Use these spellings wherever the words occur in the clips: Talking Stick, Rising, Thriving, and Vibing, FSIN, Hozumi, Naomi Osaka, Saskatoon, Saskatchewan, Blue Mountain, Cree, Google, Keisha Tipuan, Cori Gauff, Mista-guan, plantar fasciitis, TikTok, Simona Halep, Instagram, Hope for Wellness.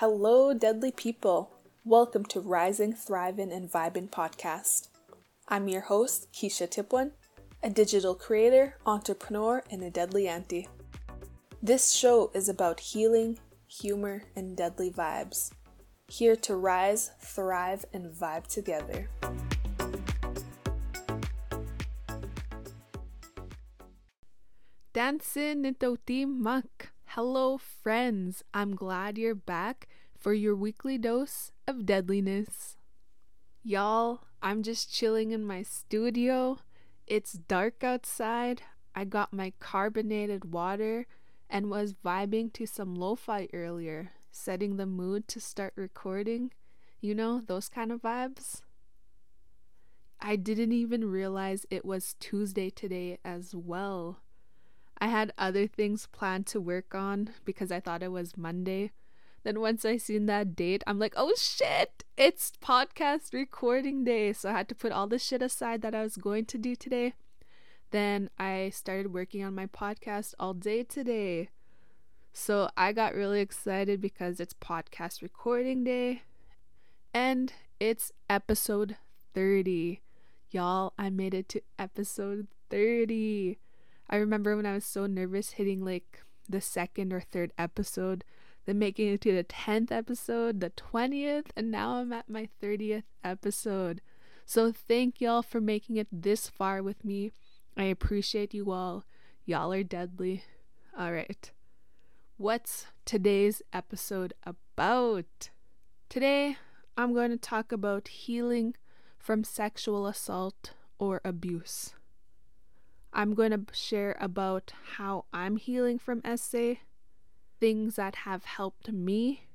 Hello, deadly people. Welcome to Rising, Thriving, and Vibing podcast. I'm your host, Keisha Tipuan, a digital creator, entrepreneur, and a deadly auntie. This show is about healing, humor, and deadly vibes. Here to rise, thrive, and vibe together. Dancing into team muck. Hello, friends. I'm glad you're back for your weekly dose of deadliness. Y'all, I'm just chilling in my studio. It's dark outside. I got my carbonated water and was vibing to some lo-fi earlier, setting the mood to start recording. You know, those kind of vibes. I didn't even realize it was Tuesday today as well. I had other things planned to work on because I thought it was Monday. Then once I seen that date, I'm like, oh shit, it's podcast recording day. So I had to put all the shit aside that I was going to do today. Then I started working on my podcast all day today. So I got really excited because it's podcast recording day. And it's episode 30. Y'all, I made it to episode 30. I remember when I was so nervous hitting like the second or third episode, then making it to the 10th episode, the 20th, and now I'm at my 30th episode. So thank y'all for making it this far with me. I appreciate you all. Y'all are deadly. All right. What's today's episode about? Today, I'm going to talk about healing from sexual assault or abuse. I'm going to share about how I'm healing from SA, things that have helped me,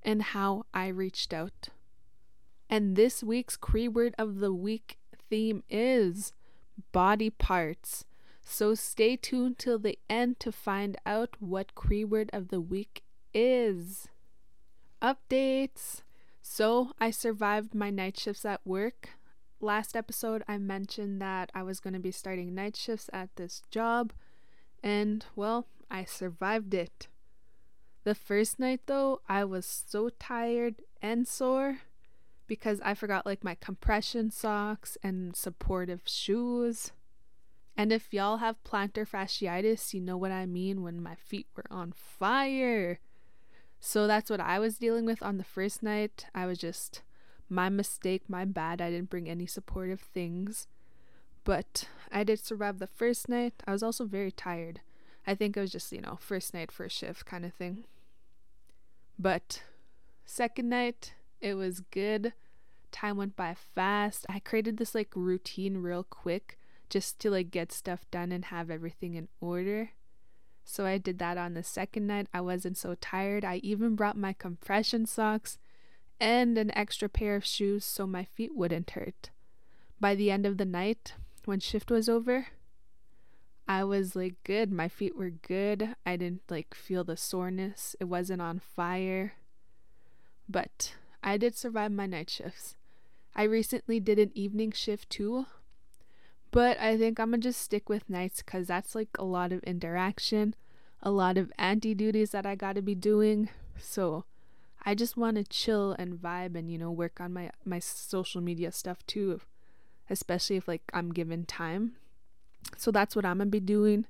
and how I reached out. And this week's Cree word of the week theme is body parts. So stay tuned till the end to find out what Cree word of the week is. Updates. So I survived my night shifts at work. Last episode, I mentioned that I was going to be starting night shifts at this job, and well, I survived it. The first night though, I was so tired and sore because I forgot like my compression socks and supportive shoes. And if y'all have plantar fasciitis, you know what I mean when my feet were on fire. So that's what I was dealing with on the first night. I was just... my mistake, my bad, I didn't bring any supportive things. But I did survive the first night. I was also very tired. I think it was just, you know, first night, first shift kind of thing. But second night, it was good. Time went by fast. I created this like routine real quick just to like get stuff done and have everything in order. So I did that on the second night. I wasn't so tired. I even brought my compression socks and an extra pair of shoes so my feet wouldn't hurt. By the end of the night, when shift was over, I was like good. My feet were good. I didn't like feel the soreness. It wasn't on fire. But I did survive my night shifts. I recently did an evening shift too, but I think I'm gonna just stick with nights because that's like a lot of interaction, a lot of auntie duties that I gotta be doing. So I just want to chill and vibe and, you know, work on my social media stuff too, especially if like I'm given time. So that's what I'm going to be doing.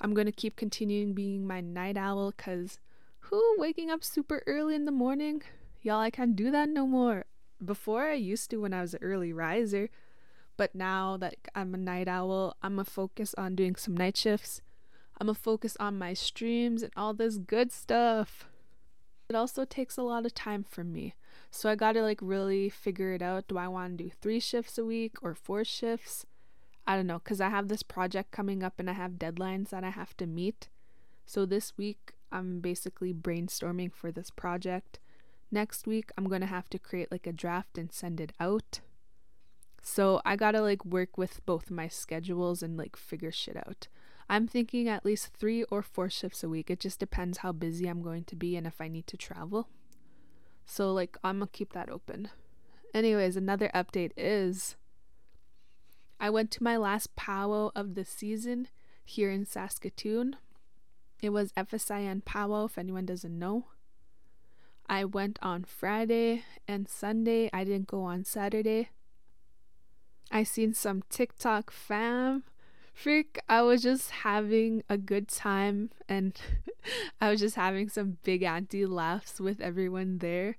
I'm going to keep continuing being my night owl because who waking up super early in the morning? Y'all, I can't do that no more. Before I used to when I was an early riser, but now that I'm a night owl, I'm going to focus on doing some night shifts. I'm going to focus on my streams and all this good stuff. It also takes a lot of time from me, so I gotta like really figure it out. Do I want to do 3 shifts a week or 4 shifts? I don't know, because I have this project coming up and I have deadlines that I have to meet. So this week I'm basically brainstorming for this project. Next week I'm gonna have to create like a draft and send it out. So I gotta like work with both my schedules and like figure shit out. I'm thinking at least 3 or 4 shifts a week. It just depends how busy I'm going to be and if I need to travel. So like I'm gonna keep that open. Anyways, another update is I went to my last powwow of the season here in Saskatoon. It was FSIN powwow if anyone doesn't know. I went on Friday and Sunday. I didn't go on Saturday. I seen some TikTok fam. Freak, I was just having a good time, and I was just having some big auntie laughs with everyone there.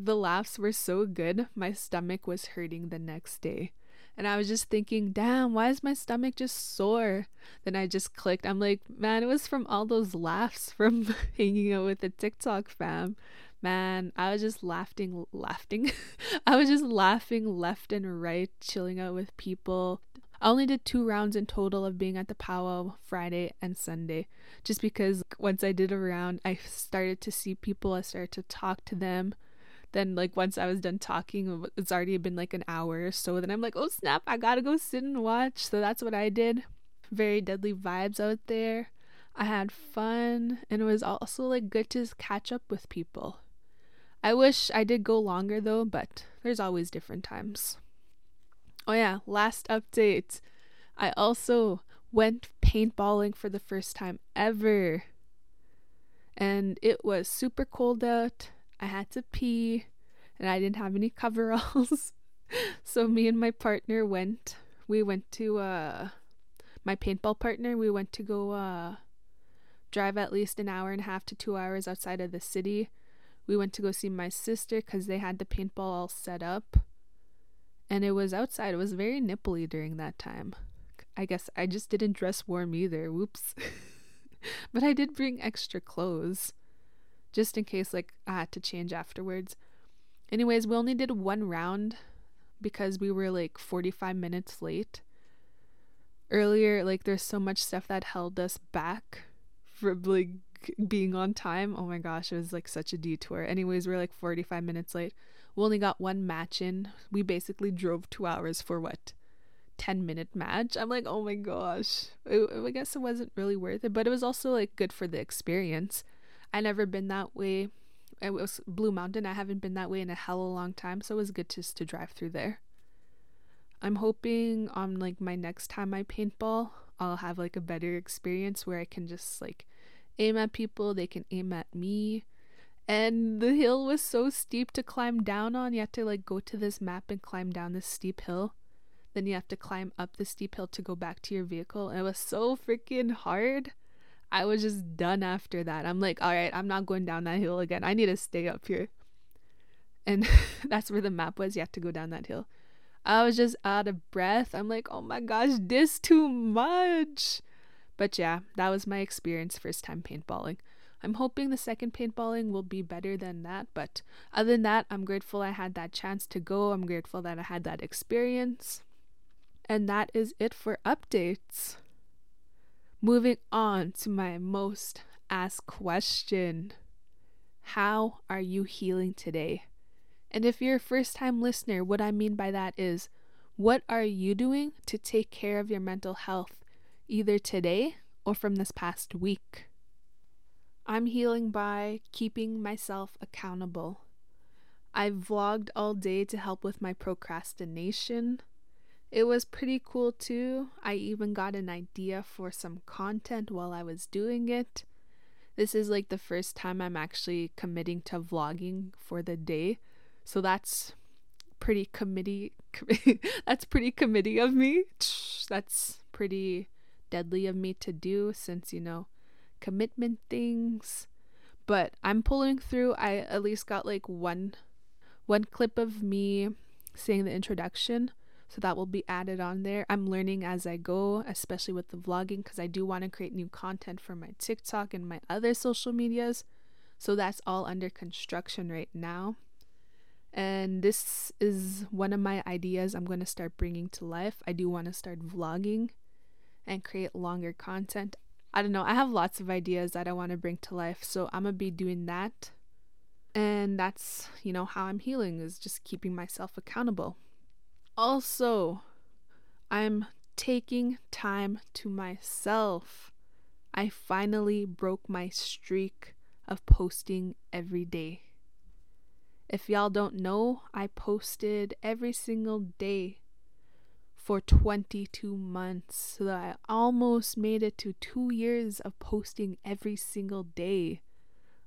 The laughs were so good, my stomach was hurting the next day. And I was just thinking, damn, why is my stomach just sore? Then I just clicked. I'm like, man, it was from all those laughs from hanging out with the TikTok fam. Man, I was just laughing. I was just laughing left and right, chilling out with people. I only did 2 rounds in total of being at the powwow, Friday and Sunday, just because once I did a round, I started to see people. I started to talk to them. Then like once I was done talking, it's already been like an hour or so. Then I'm like, oh snap, I gotta go sit and watch. So that's what I did. Very deadly vibes out there. I had fun, and it was also like good to catch up with people. I wish I did go longer though, but there's always different times. Oh yeah, last update. I also went paintballing for the first time ever. And it was super cold out. I had to pee, and I didn't have any coveralls. So me and my partner went. We went to, my paintball partner, we went to go drive at least an hour and a half to 2 hours outside of the city. We went to go see my sister because they had the paintball all set up. And it was outside. It was very nipply during that time. I guess I just didn't dress warm either. Whoops. But I did bring extra clothes, just in case like I had to change afterwards. Anyways, we only did 1 round because we were like 45 minutes late. Earlier, like there's so much stuff that held us back from like being on time. Oh my gosh, it was like such a detour. Anyways, we're like 45 minutes late. We only got 1 match in. We basically drove 2 hours for what? 10-minute match. I'm like, oh my gosh. I guess it wasn't really worth it, but it was also like good for the experience. I never been that way. It was Blue Mountain. I haven't been that way in a hell of a long time, so it was good just to drive through there. I'm hoping on like my next time I paintball, I'll have like a better experience where I can just like aim at people, they can aim at me. And the hill was so steep to climb down on. You have to like go to this map and climb down this steep hill. Then you have to climb up the steep hill to go back to your vehicle. And it was so freaking hard. I was just done after that. I'm like, all right, I'm not going down that hill again. I need to stay up here. And that's where the map was. You have to go down that hill. I was just out of breath. I'm like, oh my gosh, this too much. But yeah, that was my experience first time paintballing. I'm hoping the second paintballing will be better than that, but other than that, I'm grateful I had that chance to go. I'm grateful that I had that experience. And that is it for updates. Moving on to my most asked question. How are you healing today? And if you're a first-time listener, what I mean by that is, what are you doing to take care of your mental health, either today or from this past week? I'm healing by keeping myself accountable. I vlogged all day to help with my procrastination. It was pretty cool too. I even got an idea for some content while I was doing it. This is like the first time I'm actually committing to vlogging for the day. So that's pretty that's pretty committee of me. That's pretty deadly of me to do since, you know, commitment things, but I'm pulling through. I at least got like one clip of me saying the introduction, so that will be added on there. I'm learning as I go, especially with the vlogging, because I do want to create new content for my TikTok and my other social medias, so that's all under construction right now. And this is one of my ideas I'm going to start bringing to life. I do want to start vlogging and create longer content. I don't know, I have lots of ideas that I want to bring to life, so I'm gonna be doing that. And that's, you know, how I'm healing, is just keeping myself accountable. Also, I'm taking time to myself. I finally broke my streak of posting every day. If y'all don't know, I posted every single day for 22 months, so that I almost made it to 2 years of posting every single day.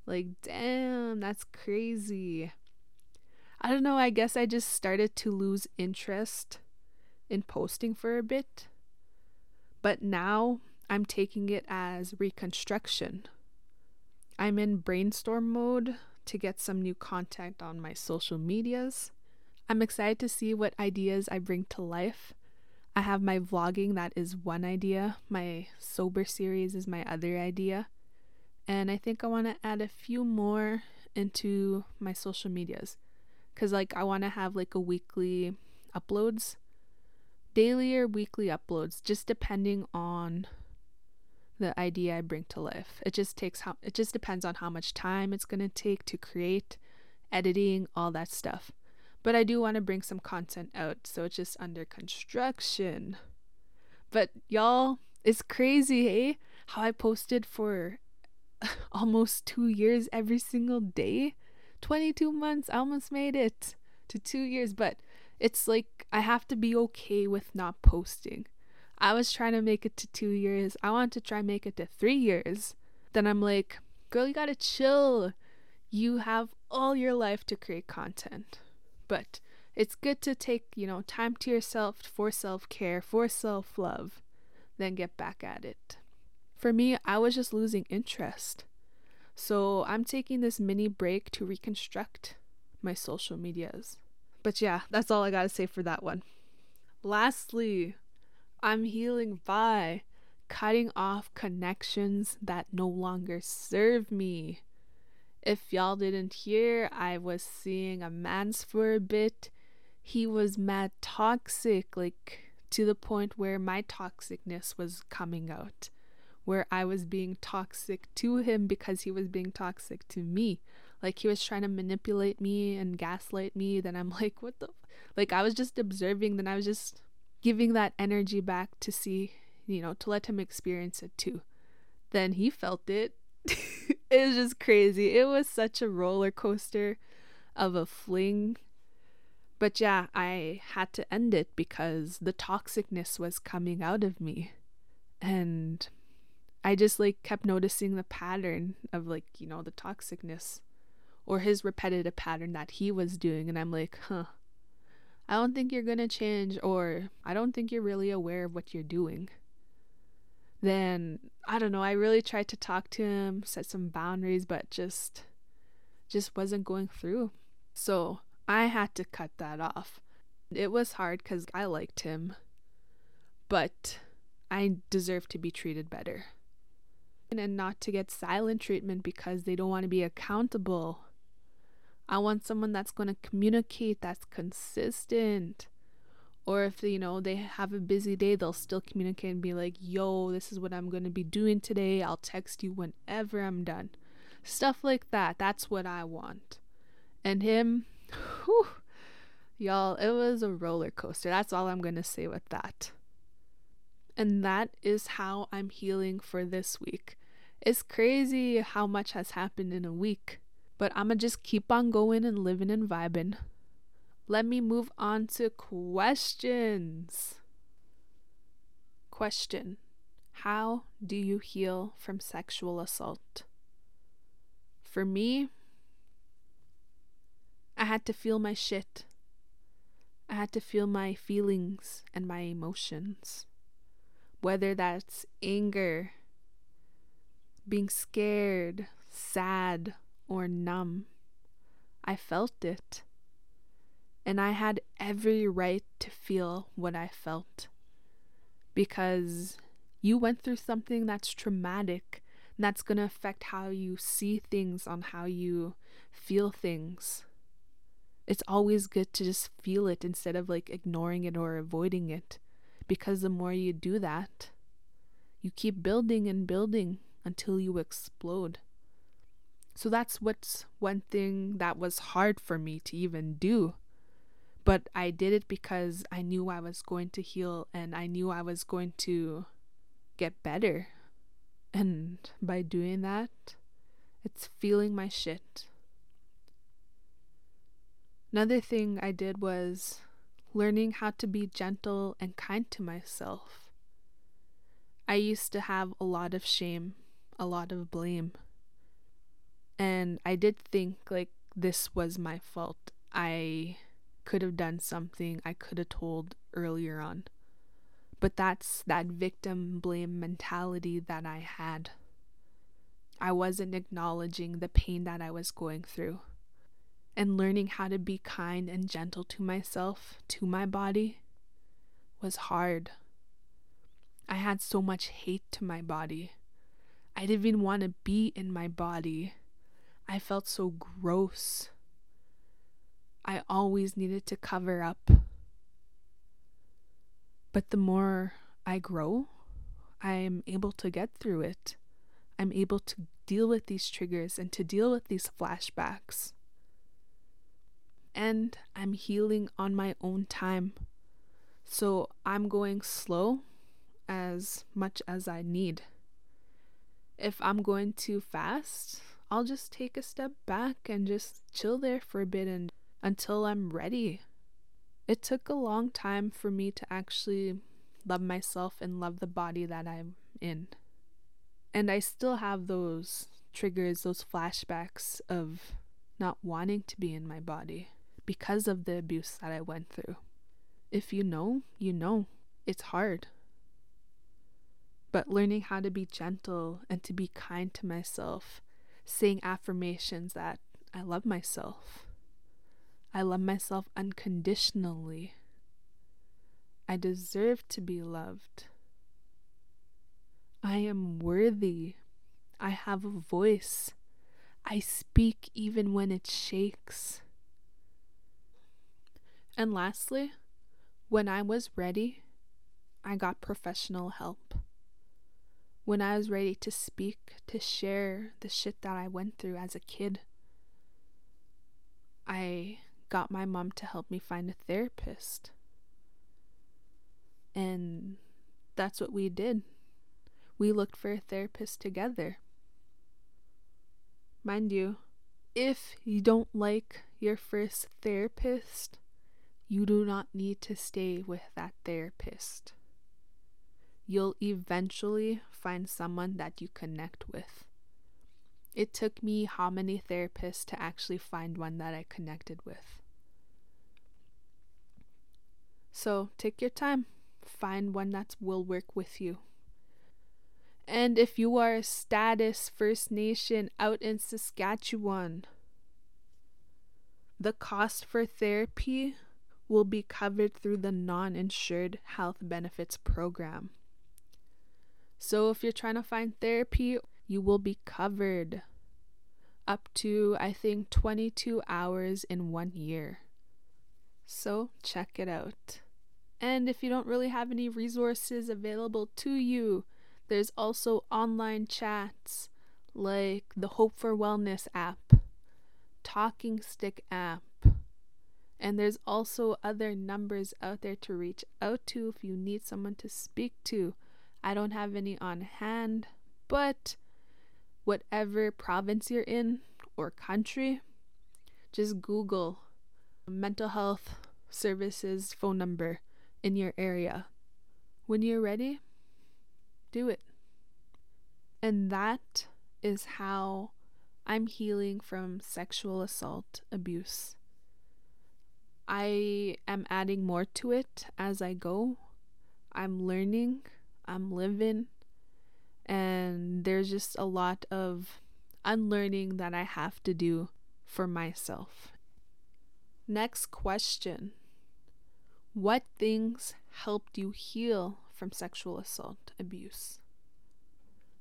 Like, damn, that's crazy. I don't know, I guess I just started to lose interest in posting for a bit. But now I'm taking it as reconstruction. I'm in brainstorm mode to get some new content on my social medias. I'm excited to see what ideas I bring to life. I have my vlogging, that is one idea. My sober series is my other idea. And I think I want to add a few more into my social medias. Because like I want to have like a weekly uploads. Daily or weekly uploads, just depending on the idea I bring to life. It just depends on how much time it's going to take to create, editing, all that stuff. But I do want to bring some content out, so it's just under construction. But y'all, it's crazy, hey? How I posted for almost 2 years every single day. 22 months, I almost made it to 2 years, but it's like I have to be okay with not posting. I was trying to make it to 2 years. I want to try make it to 3 years. Then I'm like, girl, you gotta chill. You have all your life to create content. But it's good to take, you know, time to yourself for self-care, for self-love, then get back at it. For me, I was just losing interest. So I'm taking this mini break to reconstruct my social medias. But yeah, that's all I gotta say for that one. Lastly, I'm healing by cutting off connections that no longer serve me. If y'all didn't hear, I was seeing a man's for a bit. He was mad toxic, like to the point where my toxicness was coming out, where I was being toxic to him because he was being toxic to me. Like, he was trying to manipulate me and gaslight me. Then I'm like, what the? Like, I was just observing. Then I was just giving that energy back to see, you know, to let him experience it too. Then he felt it. It was just crazy. It was such a roller coaster of a fling. But yeah, I had to end it because the toxicness was coming out of me. And I just like kept noticing the pattern of like, you know, the toxicness. Or his repetitive pattern that he was doing. And I'm like, huh, I don't think you're going to change. Or I don't think you're really aware of what you're doing. Then, I don't know, I really tried to talk to him, set some boundaries, but just wasn't going through. So I had to cut that off. It was hard because I liked him. But I deserve to be treated better. And not to get silent treatment because they don't want to be accountable. I want someone that's going to communicate, that's consistent. Or if, you know, they have a busy day, they'll still communicate and be like, yo, this is what I'm going to be doing today. I'll text you whenever I'm done. Stuff like that. That's what I want. And him, whew, y'all, it was a roller coaster. That's all I'm going to say with that. And that is how I'm healing for this week. It's crazy how much has happened in a week. But I'ma just keep on going and living and vibing. Let me move on to questions. Question: how do you heal from sexual assault? For me, I had to feel my shit. I had to feel my feelings and my emotions. Whether that's anger, being scared, sad, or numb. I felt it. And I had every right to feel what I felt. Because you went through something that's traumatic. And that's going to affect how you see things, on how you feel things. It's always good to just feel it instead of like ignoring it or avoiding it. Because the more you do that, you keep building and building until you explode. So that's what's one thing that was hard for me to even do. But I did it because I knew I was going to heal and I knew I was going to get better. And by doing that, it's feeling my shit. Another thing I did was learning how to be gentle and kind to myself. I used to have a lot of shame, a lot of blame. And I did think, like, this was my fault. I could have done something. I could have told earlier on. But that's that victim blame mentality that I had. I wasn't acknowledging the pain that I was going through and learning how to be kind and gentle to myself, to my body, was hard. I had so much hate to my body. I didn't even want to be in my body. I felt so gross. I always needed to cover up. But the more I grow, I'm able to get through it. I'm able to deal with these triggers and to deal with these flashbacks. And I'm healing on my own time. So I'm going slow as much as I need. If I'm going too fast, I'll just take a step back and just chill there for a bit and until I'm ready. It took a long time for me to actually love myself and love the body that I'm in. And I still have those triggers, those flashbacks of not wanting to be in my body because of the abuse that I went through. If you know, you know. It's hard. But learning how to be gentle and to be kind to myself, saying affirmations that I love myself. I love myself unconditionally. I deserve to be loved. I am worthy. I have a voice. I speak even when it shakes. And lastly, when I was ready, I got professional help. When I was ready to speak, to share the shit that I went through as a kid, I got my mom to help me find a therapist. And that's what we did. We looked for a therapist together. Mind you, if you don't like your first therapist, you do not need to stay with that therapist. You'll eventually find someone that you connect with. It took me how many therapists to actually find one that I connected with. So take your time. Find one that will work with you. And if you are a status First Nation out in Saskatchewan, the cost for therapy will be covered through the non-insured health benefits program. So if you're trying to find therapy, you will be covered up to, I think, 22 hours in 1 year. So check it out. And if you don't really have any resources available to you, there's also online chats like the Hope for Wellness app, Talking Stick app, and there's also other numbers out there to reach out to if you need someone to speak to. I don't have any on hand, but whatever province you're in or country, just Google mental health services phone number in your area. When you're ready, do it. And that is how I'm healing from sexual assault abuse. I am adding more to it as I go. I'm learning, I'm living, and there's just a lot of unlearning that I have to do for myself. Next question. What things helped you heal from sexual assault abuse?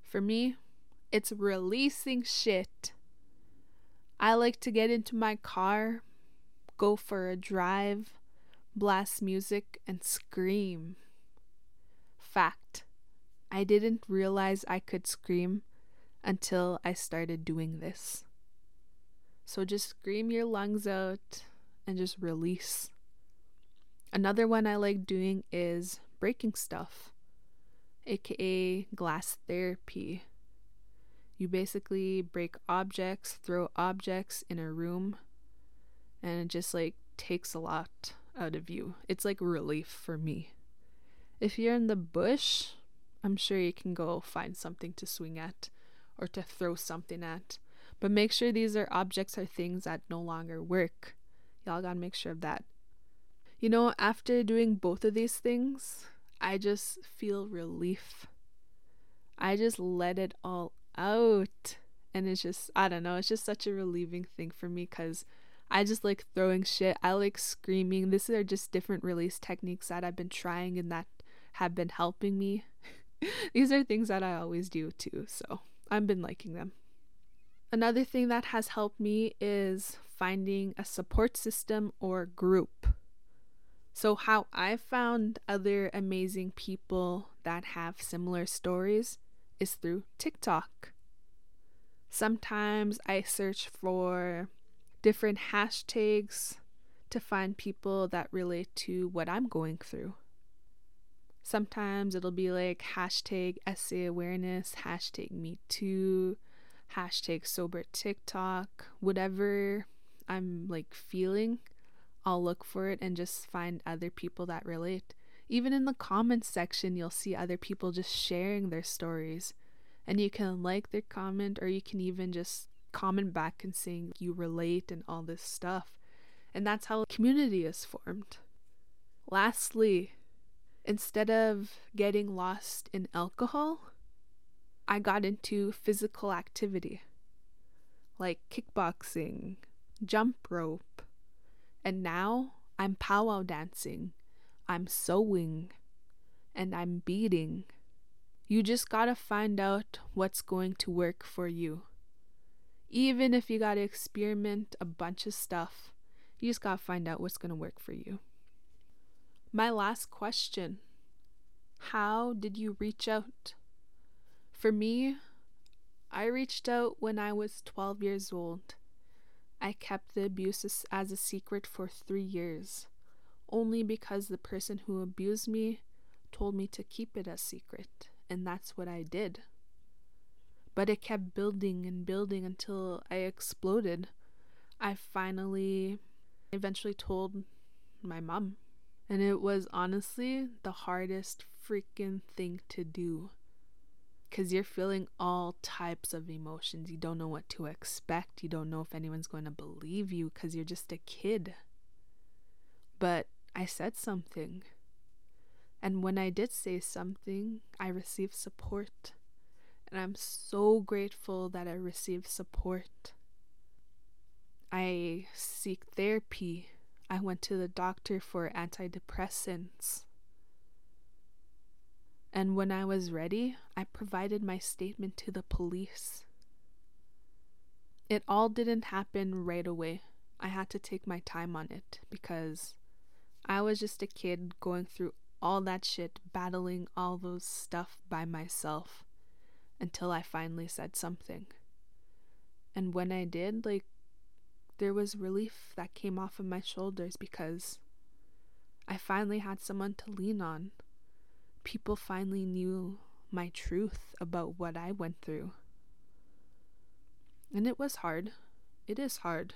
For me, it's releasing shit. I like to get into my car, go for a drive, blast music, and scream. Fact, I didn't realize I could scream until I started doing this. So just scream your lungs out and just release. Another one I like doing is breaking stuff, aka glass therapy. You basically break objects, throw objects in a room, and it just like takes a lot out of you. It's like relief for me. If you're in the bush, I'm sure you can go find something to swing at or to throw something at, But make sure these are objects or things that no longer work. Y'all gotta make sure of that. You know, after doing both of these things, I just feel relief. I just let it all out. And it's just, I don't know, it's just such a relieving thing for me because I just like throwing shit. I like screaming. These are just different release techniques that I've been trying and that have been helping me. These are things that I always do too, so I've been liking them. Another thing that has helped me is finding a support system or group. So how I found other amazing people that have similar stories is through TikTok. Sometimes I search for different hashtags to find people that relate to what I'm going through. Sometimes it'll be like hashtag essay awareness, hashtag me too, hashtag sober TikTok, whatever I'm like feeling, I'll look for it and just find other people that relate. Even in the comments section, you'll see other people just sharing their stories. And you can like their comment, or you can even just comment back and saying you relate and all this stuff. And that's how community is formed. Lastly, instead of getting lost in alcohol, I got into physical activity like kickboxing, jump rope, and now I'm powwow dancing, I'm sewing, and I'm beading. You just gotta find out what's going to work for you. Even if you gotta experiment a bunch of stuff, you just gotta find out what's gonna work for you. My last question, how did you reach out? For me, I reached out when I was 12 years old. I kept the abuse as a secret for 3 years, only because the person who abused me told me to keep it a secret. And that's what I did. But it kept building and building until I exploded. I eventually told my mom. And it was honestly the hardest freaking thing to do. Because you're feeling all types of emotions. You don't know what to expect. You don't know if anyone's going to believe you because you're just a kid. But I said something. And when I did say something, I received support. And I'm so grateful that I received support. I seek therapy. I went to the doctor for antidepressants. And when I was ready, I provided my statement to the police. It all didn't happen right away. I had to take my time on it because I was just a kid going through all that shit, battling all those stuff by myself until I finally said something. And when I did, there was relief that came off of my shoulders because I finally had someone to lean on. People finally knew my truth about what I went through. And it was hard. It is hard.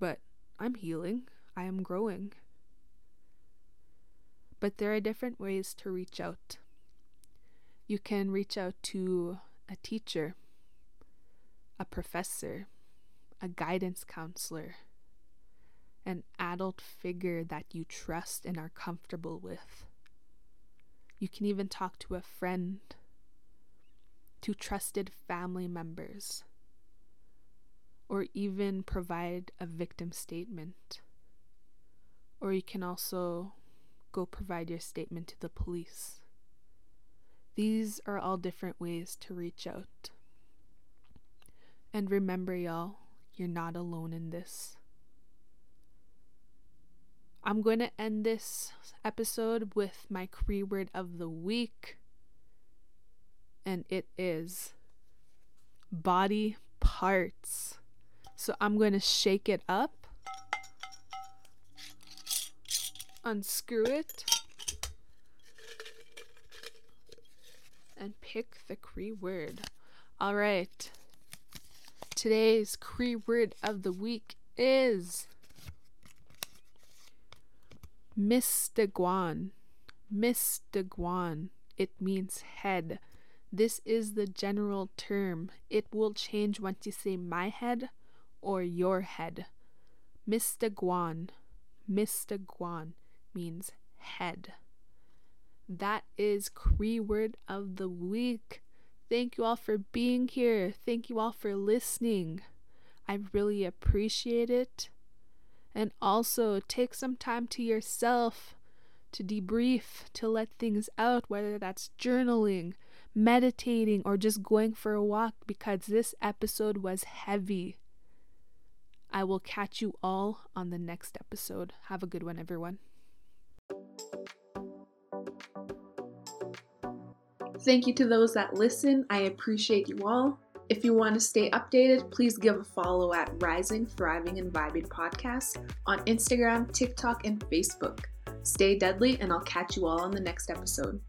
But I'm healing. I am growing. But there are different ways to reach out. You can reach out to a teacher, a professor, a guidance counselor, an adult figure that you trust and are comfortable with. You can even talk to a friend, to trusted family members, or even provide a victim statement. Or you can also go provide your statement to the police. These are all different ways to reach out. And remember, y'all, you're not alone in this. I'm going to end this episode with my Cree word of the week. And it is body parts. So I'm going to shake it up, unscrew it, and pick the Cree word. All right. Today's Cree word of the week is Mista-guan. It means head. This is the general term. It will change once you say my head or your head. Mista-guan. Mista-guan means head. That is Cree word of the week. Thank you all for being here. Thank you all for listening. I really appreciate it. And also take some time to yourself to debrief, to let things out, whether that's journaling, meditating, or just going for a walk, because this episode was heavy. I will catch you all on the next episode. Have a good one, everyone. Thank you to those that listen. I appreciate you all. If you want to stay updated, please give a follow at Rising, Thriving, and Vibing podcast on Instagram, TikTok, and Facebook. Stay deadly, and I'll catch you all on the next episode.